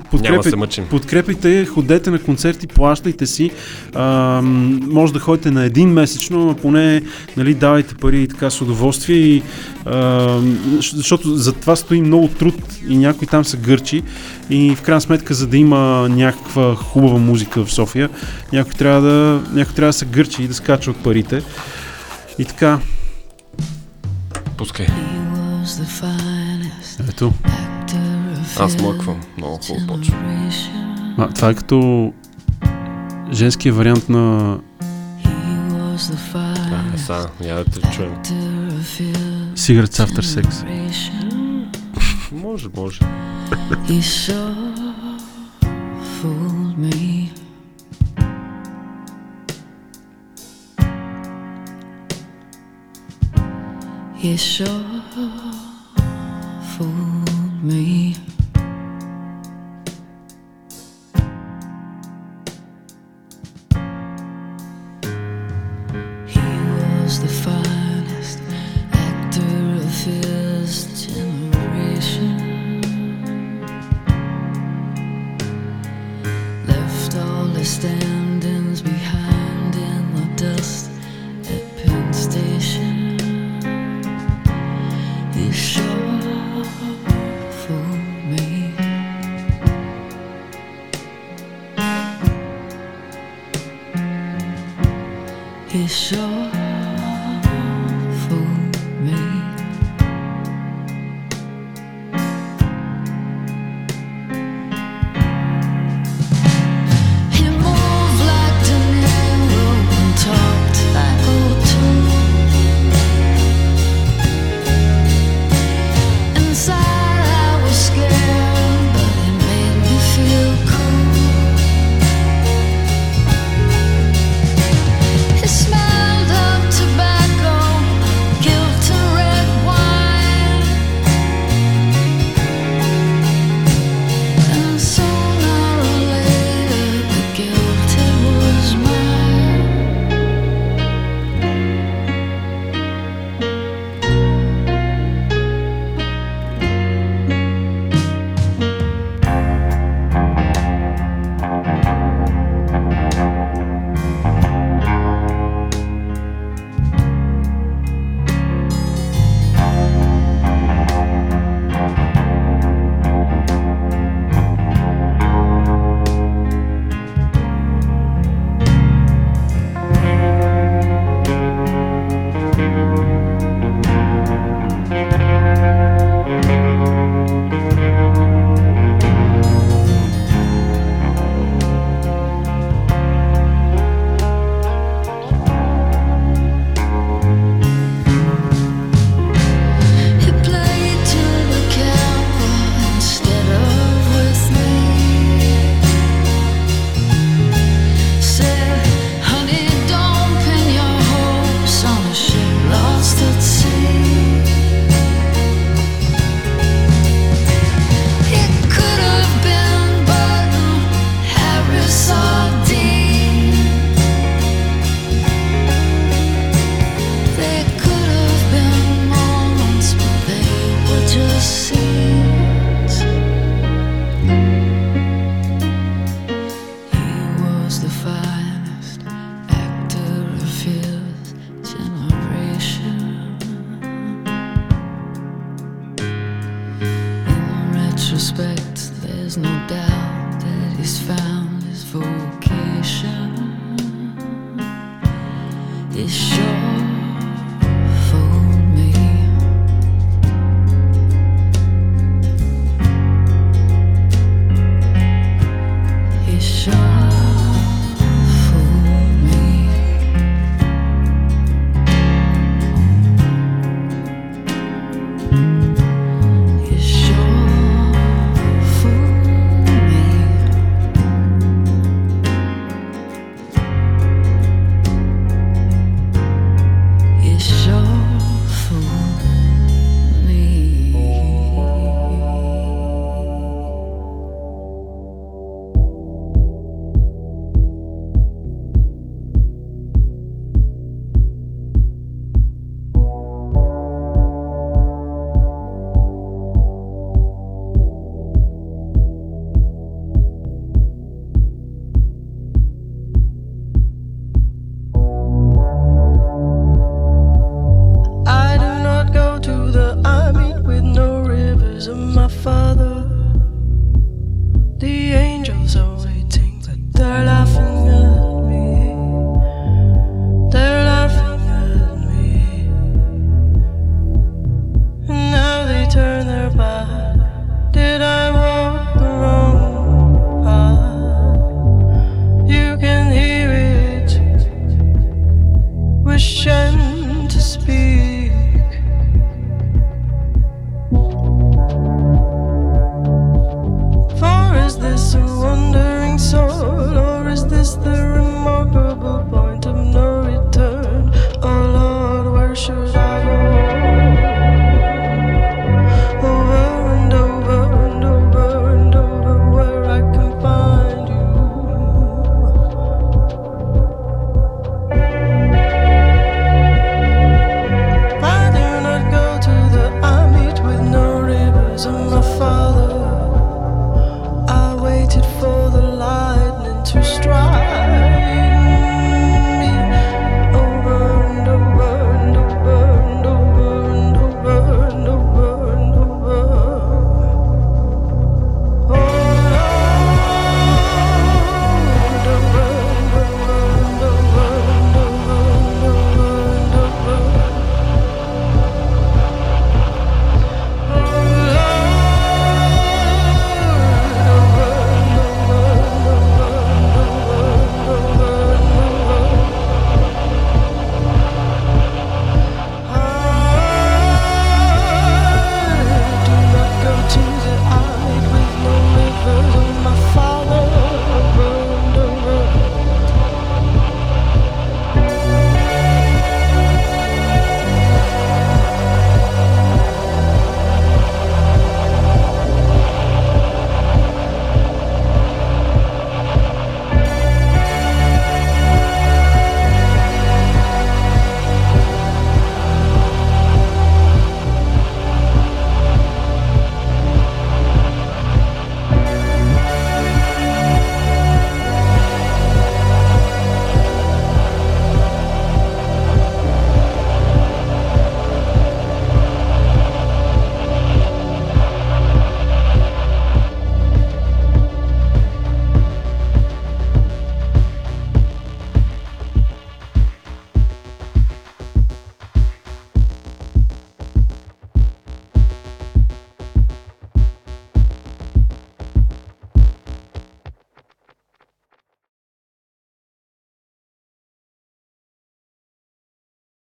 подкрепите, ходете на концерти, плащайте си, може да ходите на един месечно, но поне давайте пари и така с удоволствие, защото за това стои много труд и някой там се гърчи и в крайна сметка, за да има някаква хубава музика в София, някой трябва да се гърчи и да скача от парите. И така. Пускай. Ето. Аз мъквам. Много хубаво почва. Това е като женския вариант на... Я да те чуем. Cigarettes After Sex. Може. Fooled me. You sure fooled me. He was the finest actor of his generation. Standings behind in the dust at Penn Station. You sure fooled me. You sure fooled me. Smell the retrospect, there's no doubt that he's found his vocation. He sure fooled me. He sure. Is this the wondering soul, or is this the